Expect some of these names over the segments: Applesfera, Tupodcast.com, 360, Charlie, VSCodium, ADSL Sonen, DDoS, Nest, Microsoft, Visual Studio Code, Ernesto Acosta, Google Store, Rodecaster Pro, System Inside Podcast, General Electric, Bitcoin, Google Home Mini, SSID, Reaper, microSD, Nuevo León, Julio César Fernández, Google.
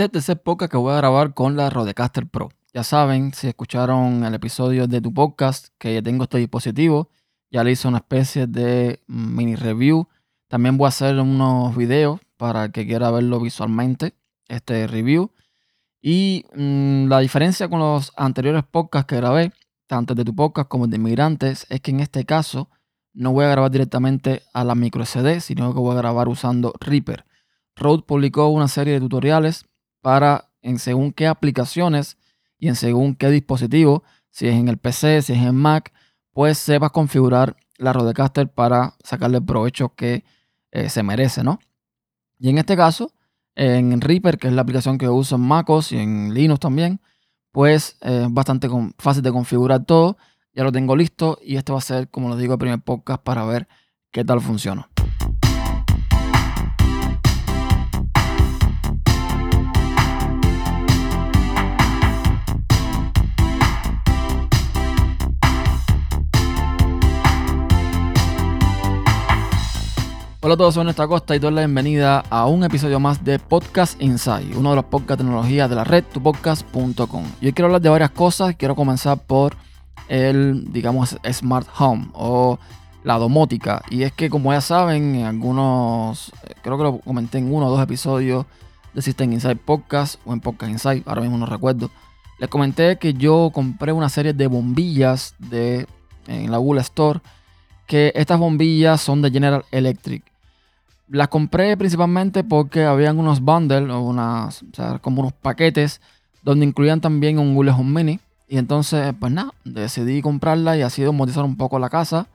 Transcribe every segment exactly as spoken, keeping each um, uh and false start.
test de ese podcast que voy a grabar con la Rodecaster Pro. Ya saben, si escucharon el episodio de tu podcast, que ya tengo este dispositivo, ya le hice una especie de mini review. También voy a hacer unos videos para el que quiera verlo visualmente, este review. Y mmm, la diferencia con los anteriores podcasts que grabé, tanto el de tu podcast como el de Inmigrantes, es que en este caso no voy a grabar directamente a la microSD, sino que voy a grabar usando Reaper. Rode publicó una serie de tutoriales para en según qué aplicaciones y en según qué dispositivo, si es en el P C, si es en Mac, pues sepas configurar la Rodecaster para sacarle el provecho que eh, se merece, ¿no? Y en este caso, en Reaper, que es la aplicación que uso en MacOS y en Linux también, pues es eh, bastante con, fácil de configurar todo. Ya lo tengo listo y este va a ser, como les digo, el primer podcast para ver qué tal funciona. Hola a todos, soy Ernesto Acosta y doy la bienvenida a un episodio más de Podcast Inside, uno de los podcasts de tecnología de la red, tu podcast punto com. Y hoy quiero hablar de varias cosas. Quiero comenzar por el, digamos, Smart Home o la domótica. Y es que, como ya saben, en algunos, creo que lo comenté en uno o dos episodios de System Inside Podcast o en Podcast Inside, ahora mismo no recuerdo. Les comenté que yo compré una serie de bombillas de, en la Google Store, que estas bombillas son de General Electric. Las compré principalmente porque habían unos bundles, o, unas, o sea, como unos paquetes, donde incluían también un Google Home Mini. Y entonces, pues nada, decidí comprarla y así domotizar un poco la casa.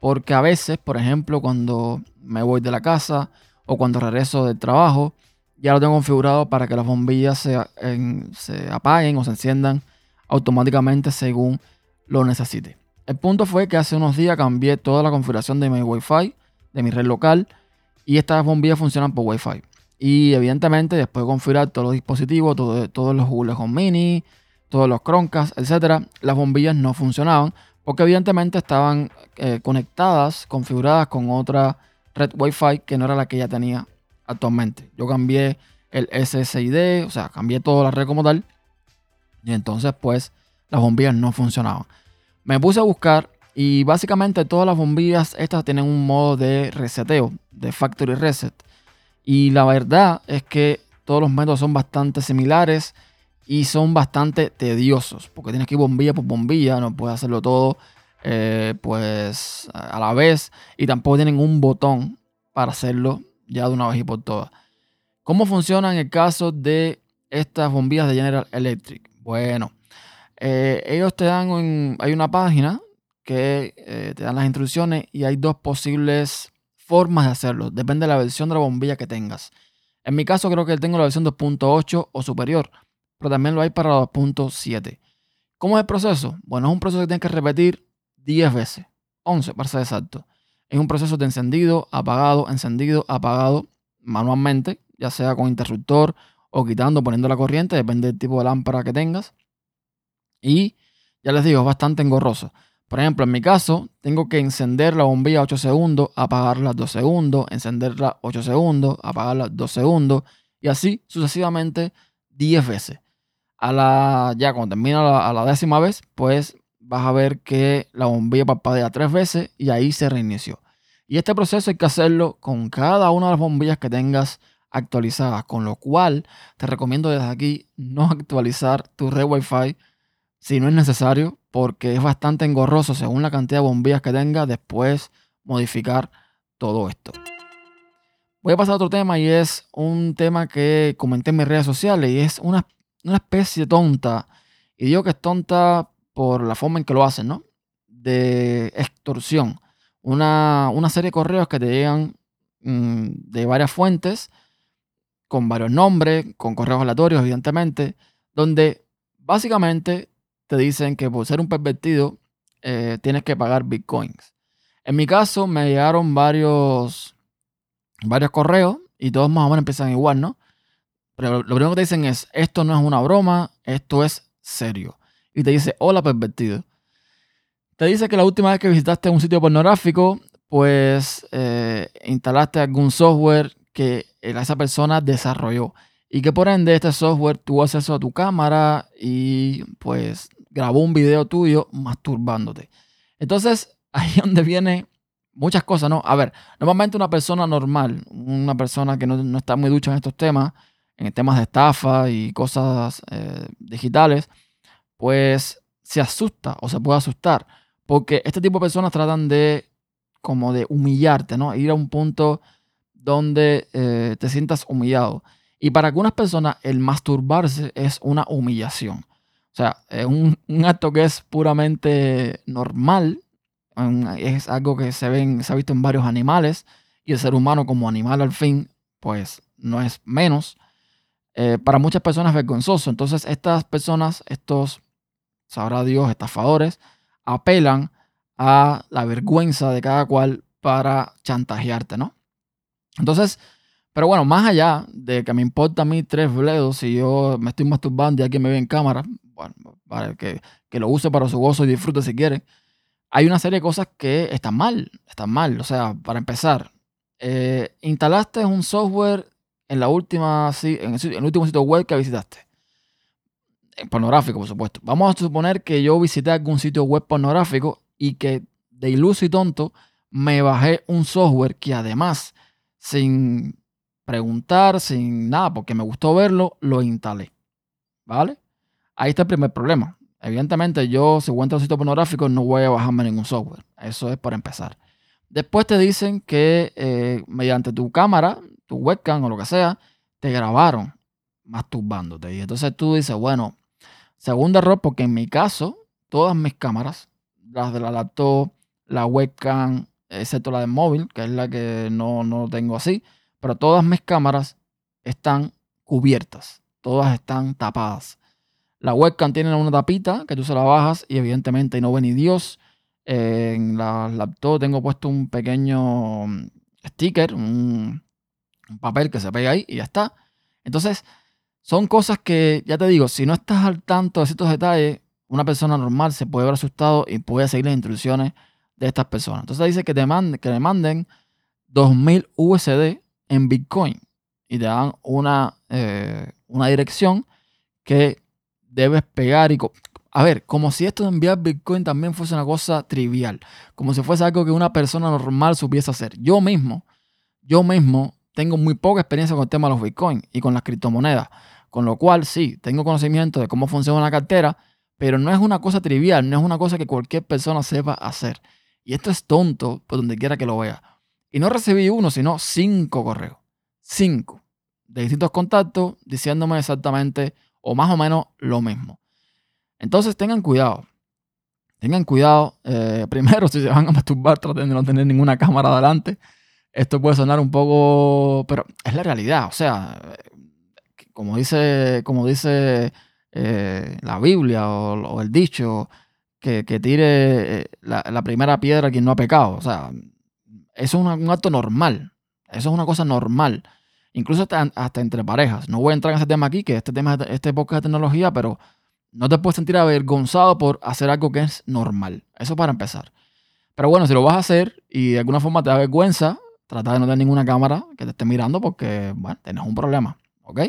Porque a veces, por ejemplo, cuando me voy de la casa o cuando regreso del trabajo, ya lo tengo configurado para que las bombillas se, en, se apaguen o se enciendan automáticamente según lo necesite. El punto fue que hace unos días cambié toda la configuración de mi Wi-Fi, de mi red local, y estas bombillas funcionan por Wi-Fi. Y evidentemente después de configurar todos los dispositivos, todo, todos los Google Home Mini, todos los Chromecast, etcétera, las bombillas no funcionaban porque evidentemente estaban eh, conectadas, configuradas con otra red Wi-Fi que no era la que ya tenía actualmente. Yo cambié el S S I D, o sea, cambié toda la red como tal, y entonces pues las bombillas no funcionaban. Me puse a buscar y básicamente todas las bombillas estas tienen un modo de reseteo, de factory reset. Y la verdad es que todos los métodos son bastante similares y son bastante tediosos, porque tienes que ir bombilla por bombilla, no puedes hacerlo todo eh, pues a la vez, y tampoco tienen un botón para hacerlo ya de una vez y por todas. ¿Cómo funciona en el caso de estas bombillas de General Electric? Bueno, eh, ellos te dan, un, hay una página que eh, te dan las instrucciones y hay dos posibles formas de hacerlo. Depende de la versión de la bombilla que tengas. En mi caso creo que tengo la versión dos punto ocho o superior, pero también lo hay para la dos punto siete. ¿Cómo es el proceso? Bueno, es un proceso que tienes que repetir diez veces, once para ser exacto. Es un proceso de encendido, apagado, encendido, apagado manualmente, ya sea con interruptor o quitando, poniendo la corriente, depende del tipo de lámpara que tengas. Y ya les digo, es bastante engorroso. Por ejemplo, en mi caso, tengo que encender la bombilla ocho segundos, apagarla dos segundos, encenderla ocho segundos, apagarla dos segundos, y así sucesivamente diez veces. A la, ya cuando termina la, a la décima vez, pues vas a ver que la bombilla parpadea tres veces y ahí se reinició. Y este proceso hay que hacerlo con cada una de las bombillas que tengas actualizadas, con lo cual te recomiendo desde aquí no actualizar tu red Wi-Fi si no es necesario, porque es bastante engorroso según la cantidad de bombillas que tenga después modificar todo esto. Voy a pasar a otro tema y es un tema que comenté en mis redes sociales y es una, una especie tonta, y digo que es tonta por la forma en que lo hacen, ¿no? De extorsión. Una, una serie de correos que te llegan mmm, de varias fuentes, con varios nombres, con correos aleatorios evidentemente, donde básicamente te dicen que por ser un pervertido eh, tienes que pagar bitcoins. En mi caso me llegaron varios, varios correos y todos más o menos empiezan igual, ¿no? Pero lo primero que te dicen es, esto no es una broma, esto es serio. Y te dice, hola pervertido. Te dice que la última vez que visitaste un sitio pornográfico, pues eh, instalaste algún software que esa persona desarrolló. y que por ende este software tuvo acceso a tu cámara y pues grabó un video tuyo masturbándote. Entonces ahí es donde viene muchas cosas, ¿no? A ver, normalmente una persona normal, una persona que no, no está muy ducha en estos temas, en temas de estafa y cosas eh, digitales, pues se asusta o se puede asustar, porque este tipo de personas tratan de como de humillarte, ¿no? Ir a un punto donde eh, te sientas humillado. Y para algunas personas el masturbarse es una humillación. O sea, es un, un acto que es puramente normal. Es algo que se, ven, se ha visto en varios animales, y el ser humano como animal al fin, pues no es menos. Eh, para muchas personas es vergonzoso. Entonces estas personas, estos, sabrá Dios, estafadores, apelan a la vergüenza de cada cual para chantajearte, ¿no? Entonces, pero bueno, más allá de que me importa a mí tres bledos si yo me estoy masturbando y alguien me ve en cámara, bueno, para que, que lo use para su gozo y disfrute si quiere, hay una serie de cosas que están mal, están mal. O sea, para empezar, eh, instalaste un software en, la última, en el último sitio web que visitaste. Pornográfico, por supuesto. Vamos a suponer que yo visité algún sitio web pornográfico y que de iluso y tonto me bajé un software que además, sin preguntar, sin nada, porque me gustó verlo, lo instalé. ¿Vale? Ahí está el primer problema. Evidentemente, yo si encuentro un sitio pornográfico no voy a bajarme ningún software. Eso es para empezar. Después te dicen que eh, mediante tu cámara, tu webcam o lo que sea, te grabaron masturbándote. Y entonces tú dices, bueno, segundo error, porque en mi caso, todas mis cámaras, las de la laptop, la webcam, excepto la del móvil, que es la que no, no tengo así, pero todas mis cámaras están cubiertas, todas están tapadas. La webcam tiene una tapita que tú se la bajas y evidentemente no ve ni Dios. En la laptop tengo puesto un pequeño sticker, un, un papel que se pega ahí y ya está. Entonces, son cosas que, ya te digo, si no estás al tanto de ciertos detalles, una persona normal se puede ver asustado y puede seguir las instrucciones de estas personas. Entonces dice que te manden, que le manden dos mil U S D en Bitcoin y te dan una, eh, una dirección que debes pegar y... Co- a ver, como si esto de enviar Bitcoin también fuese una cosa trivial. Como si fuese algo que una persona normal supiese hacer. Yo mismo, yo mismo tengo muy poca experiencia con el tema de los Bitcoin y con las criptomonedas. Con lo cual, sí, tengo conocimiento de cómo funciona una cartera, pero no es una cosa trivial, no es una cosa que cualquier persona sepa hacer. Y esto es tonto por donde quiera que lo vea. Y no recibí uno, sino cinco correos. Cinco. De distintos contactos diciéndome exactamente... o más o menos lo mismo. Entonces tengan cuidado. Tengan cuidado. Eh, primero, si se van a masturbar, traten de no tener ninguna cámara delante. Esto puede sonar un poco... pero es la realidad. O sea, como dice, como dice eh, la Biblia o, o el dicho, que, que tire la, la primera piedra quien no ha pecado. O sea, eso es un, un acto normal. Eso es una cosa normal. Incluso hasta, hasta entre parejas. No voy a entrar en ese tema aquí, que este tema este podcast de tecnología, pero no te puedes sentir avergonzado por hacer algo que es normal. Eso para empezar. Pero bueno, si lo vas a hacer y de alguna forma te da vergüenza, trata de no tener ninguna cámara que te esté mirando porque, bueno, tienes un problema, ¿ok?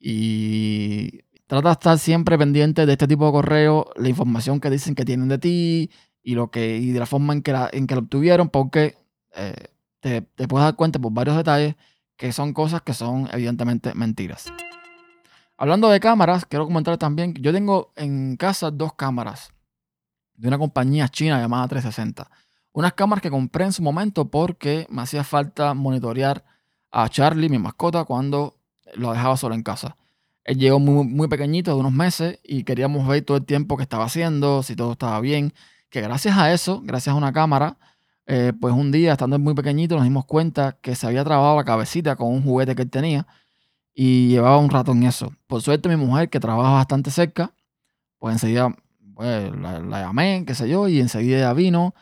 Y trata de estar siempre pendiente de este tipo de correo, la información que dicen que tienen de ti y, lo que, y de la forma en que la, en que la obtuvieron, porque eh, te, te puedes dar cuenta por varios detalles que son cosas que son evidentemente mentiras. Hablando de cámaras, quiero comentar también que yo tengo en casa dos cámaras de una compañía china llamada trescientos sesenta. Unas cámaras que compré en su momento porque me hacía falta monitorear a Charlie, mi mascota, cuando lo dejaba solo en casa. Él llegó muy, muy pequeñito, de unos meses, y queríamos ver todo el tiempo que estaba haciendo, si todo estaba bien. Que gracias a eso, gracias a una cámara, Eh, pues un día, estando muy pequeñito, nos dimos cuenta que se había trabado la cabecita con un juguete que él tenía y llevaba un ratón eso. Por suerte, mi mujer, que trabaja bastante cerca, pues enseguida pues, la, la llamé, qué sé yo, y enseguida ella vino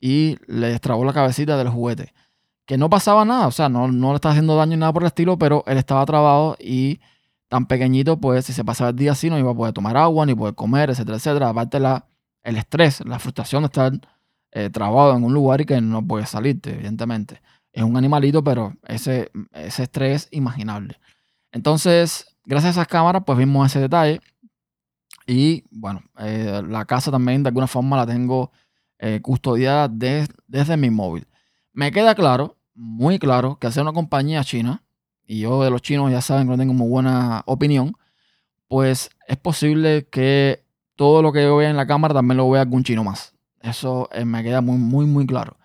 y le destrabó la cabecita del juguete. Que no pasaba nada, o sea, no, no le estaba haciendo daño ni nada por el estilo, pero él estaba trabado y tan pequeñito, pues si se pasaba el día así no iba a poder tomar agua, ni poder comer, etcétera, etcétera. Aparte la, el estrés, la frustración de estar... Eh, trabado en un lugar y que no puedes salirte, evidentemente. Es un animalito, pero ese, ese estrés es imaginable. Entonces, gracias a esas cámaras, pues vimos ese detalle. Y bueno, eh, la casa también de alguna forma la tengo eh, custodiada de, desde mi móvil. Me queda claro, muy claro, que hacer una compañía china, y yo de los chinos ya saben que no tengo muy buena opinión, pues es posible que todo lo que yo vea en la cámara también lo vea algún chino más. Eso eh, me queda muy, muy, muy claro.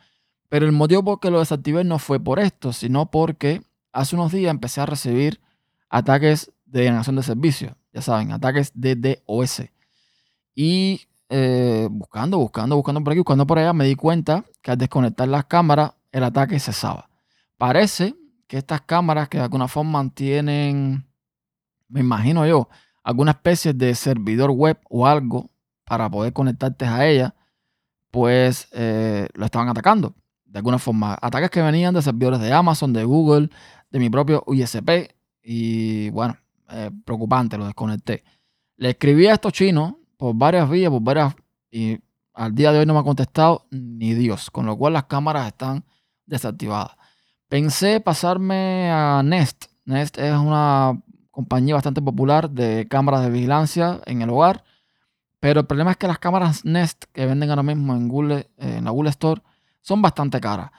Pero el motivo por que lo desactivé no fue por esto, sino porque hace unos días empecé a recibir ataques de denegación de servicio. Ya saben, ataques de DDoS. Y eh, buscando, buscando, buscando por aquí, buscando por allá, me di cuenta que al desconectar las cámaras, el ataque cesaba. Parece que estas cámaras que de alguna forma tienen, me imagino yo, alguna especie de servidor web o algo para poder conectarte a ellas, pues eh, lo estaban atacando. De alguna forma, ataques que venían de servidores de Amazon, de Google, de mi propio I S P. Y bueno, eh, preocupante, lo desconecté. Le escribí a estos chinos por varias vías, por varias... y al día de hoy no me ha contestado ni Dios. Con lo cual las cámaras están desactivadas. Pensé pasarme a Nest. Nest es una compañía bastante popular de cámaras de vigilancia en el hogar. Pero el problema es que las cámaras Nest que venden ahora mismo en, Google, eh, en la Google Store son bastante caras.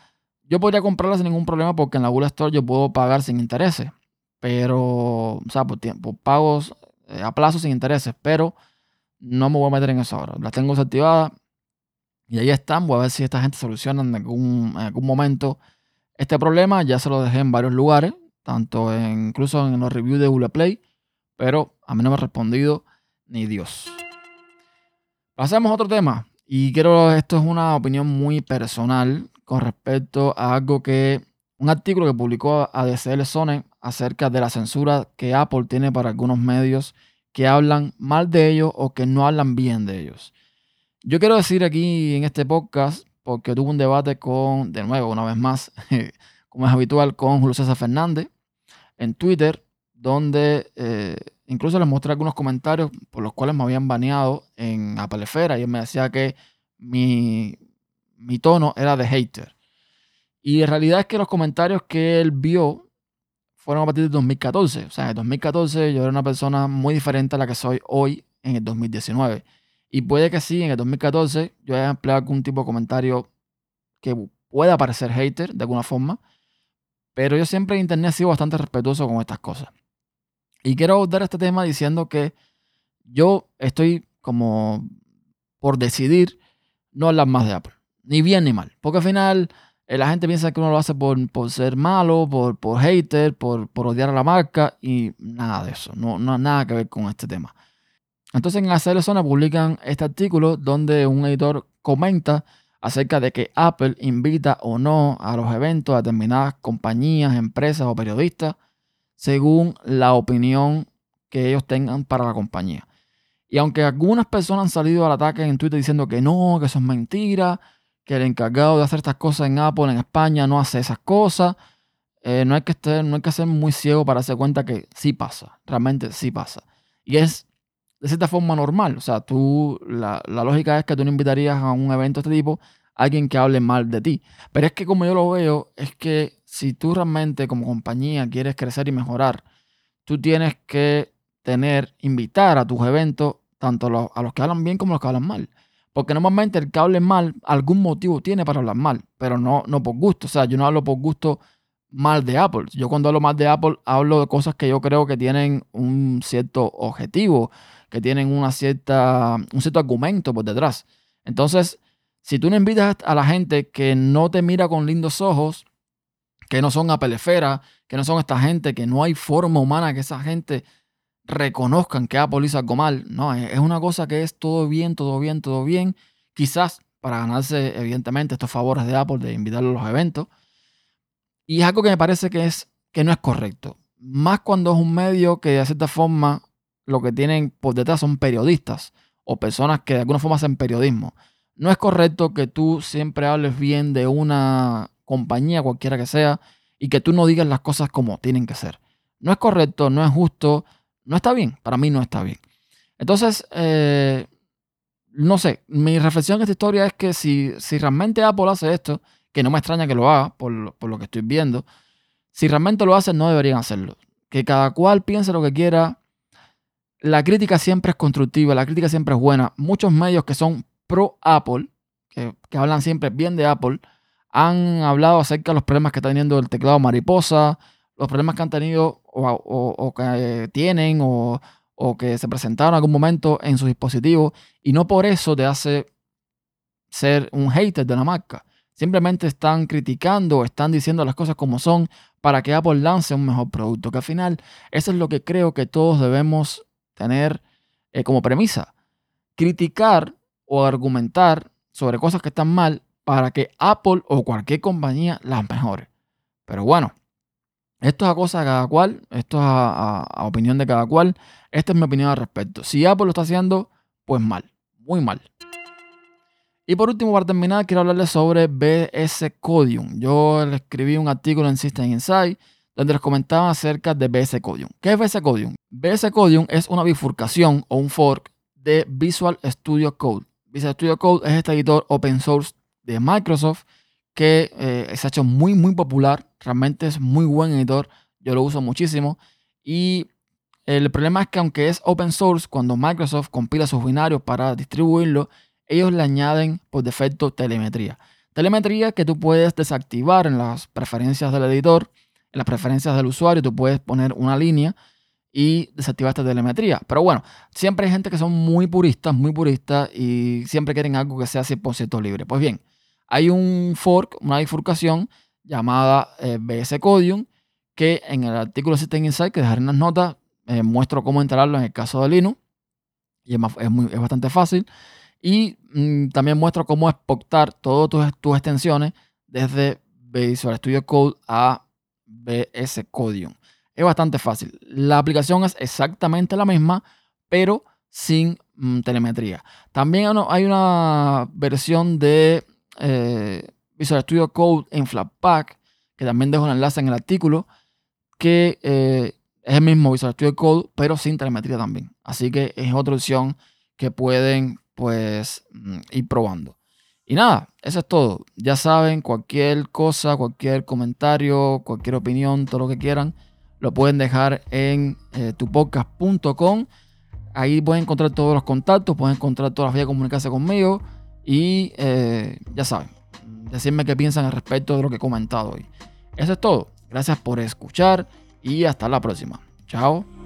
Yo podría comprarlas sin ningún problema porque en la Google Store yo puedo pagar sin intereses. Pero, o sea, por, tiempo, por pagos eh, a plazo sin intereses. Pero no me voy a meter en eso ahora. Las tengo desactivadas y ahí están. Voy a ver si esta gente soluciona en algún, en algún momento este problema. Ya se lo dejé en varios lugares, tanto en, incluso en los reviews de Google Play. Pero a mí no me ha respondido ni Dios. Pasemos a otro tema, y quiero, esto es una opinión muy personal con respecto a algo que, un artículo que publicó A D S L Sonen acerca de la censura que Apple tiene para algunos medios que hablan mal de ellos o que no hablan bien de ellos. Yo quiero decir aquí en este podcast, porque tuve un debate con, de nuevo, una vez más, como es habitual, con Julio César Fernández en Twitter, donde... Eh, incluso les mostré algunos comentarios por los cuales me habían baneado en Applesfera y él me decía que mi, mi tono era de hater. Y la realidad es que los comentarios que él vio fueron a partir de dos mil catorce. O sea, en el dos mil catorce yo era una persona muy diferente a la que soy hoy en el dos mil diecinueve. Y puede que sí, en el dos mil catorce yo haya empleado algún tipo de comentario que pueda parecer hater de alguna forma. Pero yo siempre en internet he sido bastante respetuoso con estas cosas. Y quiero abordar este tema diciendo que yo estoy como por decidir no hablar más de Apple. Ni bien ni mal. Porque al final eh, la gente piensa que uno lo hace por, por ser malo, por, por hater, por, por odiar a la marca. Y nada de eso. No, no nada que ver con este tema. Entonces en A D S L Sonen publican este artículo donde un editor comenta acerca de que Apple invita o no a los eventos a determinadas compañías, empresas o periodistas, según la opinión que ellos tengan para la compañía. Y aunque algunas personas han salido al ataque en Twitter diciendo que no, que eso es mentira, que el encargado de hacer estas cosas en Apple, en España, no hace esas cosas, eh, no hay que estar, no hay que ser muy ciego para darse cuenta que sí pasa, realmente sí pasa. Y es de cierta forma normal. O sea, tú, la, la lógica es que tú no invitarías a un evento de este tipo a alguien que hable mal de ti. Pero es que como yo lo veo, es que si tú realmente como compañía quieres crecer y mejorar, tú tienes que tener, invitar a tus eventos tanto los, a los que hablan bien como a los que hablan mal. Porque normalmente el que hable mal, algún motivo tiene para hablar mal, pero no, no por gusto. O sea, yo no hablo por gusto mal de Apple. Yo cuando hablo mal de Apple, hablo de cosas que yo creo que tienen un cierto objetivo, que tienen una cierta, un cierto argumento por detrás. Entonces, si tú no invitas a la gente que no te mira con lindos ojos, que no son Applesfera, que no son esta gente, que no hay forma humana que esa gente reconozcan que Apple hizo algo mal. No, es una cosa que es todo bien, todo bien, todo bien. Quizás para ganarse, evidentemente, estos favores de Apple de invitarlo a los eventos. Y es algo que me parece que, es, que no es correcto. Más cuando es un medio que de cierta forma lo que tienen por detrás son periodistas o personas que de alguna forma hacen periodismo. No es correcto que tú siempre hables bien de una compañía cualquiera que sea y que tú no digas las cosas como tienen que ser. No es correcto, no es justo, no está bien, para mí no está bien. Entonces, eh, no sé, mi reflexión en esta historia es que si, si realmente Apple hace esto, que no me extraña que lo haga por, por lo que estoy viendo, si realmente lo hace no deberían hacerlo. que cada cual piense lo que quiera. La crítica siempre es constructiva, la crítica siempre es buena. Muchos medios que son pro Apple, que, que hablan siempre bien de Apple, han hablado acerca de los problemas que está teniendo el teclado mariposa, los problemas que han tenido o, o, o que tienen o, o que se presentaron en algún momento en sus dispositivos, y no por eso te hace ser un hater de la marca. Simplemente están criticando, están diciendo las cosas como son para que Apple lance un mejor producto, que al final eso es lo que creo que todos debemos tener eh, como premisa. Criticar o argumentar sobre cosas que están mal para que Apple o cualquier compañía las mejore. Pero bueno, esto es a cosa de cada cual, esto es a, a, a opinión de cada cual. Esta es mi opinión al respecto. Si Apple lo está haciendo, pues mal, muy mal. Y por último, para terminar, quiero hablarles sobre VSCodium. Yo les escribí un artículo en System Inside donde les comentaba acerca de VSCodium. ¿Qué es VSCodium? VSCodium es una bifurcación o un fork de Visual Studio Code. Visual Studio Code es este editor open source de Microsoft que eh, se ha hecho muy, muy popular. Realmente es muy buen editor. Yo lo uso muchísimo. Y el problema es que aunque es open source, cuando Microsoft compila sus binarios para distribuirlo, ellos le añaden por defecto telemetría. Telemetría que tú puedes desactivar en las preferencias del editor, en las preferencias del usuario. Tú puedes poner una línea y desactivar esta telemetría. Pero bueno, siempre hay gente que son muy puristas, muy puristas y siempre quieren algo que sea cien por ciento libre. Pues bien, hay un fork, una bifurcación llamada eh, VSCodium, que en el artículo System Insight, que dejaré en las notas, eh, muestro cómo instalarlo en el caso de Linux. Y es, más, es, muy, es bastante fácil. Y mmm, también muestro cómo exportar todas tus, tus extensiones desde Visual Studio Code a VSCodium. Es bastante fácil. La aplicación es exactamente la misma, pero sin mmm, telemetría. También hay una versión de eh, Visual Studio Code en Flatpak, que también dejo un enlace en el artículo, que eh, es el mismo Visual Studio Code, pero sin telemetría también. Así que es otra opción que pueden... pues ir probando. Y nada, eso es todo. Ya saben, cualquier cosa, cualquier comentario, cualquier opinión, todo lo que quieran, lo pueden dejar en eh, tu podcast punto com. Ahí pueden encontrar todos los contactos, pueden encontrar todas las vías de comunicarse conmigo. Y eh, ya saben, decirme qué piensan al respecto de lo que he comentado hoy. Eso es todo. Gracias por escuchar y hasta la próxima. Chao.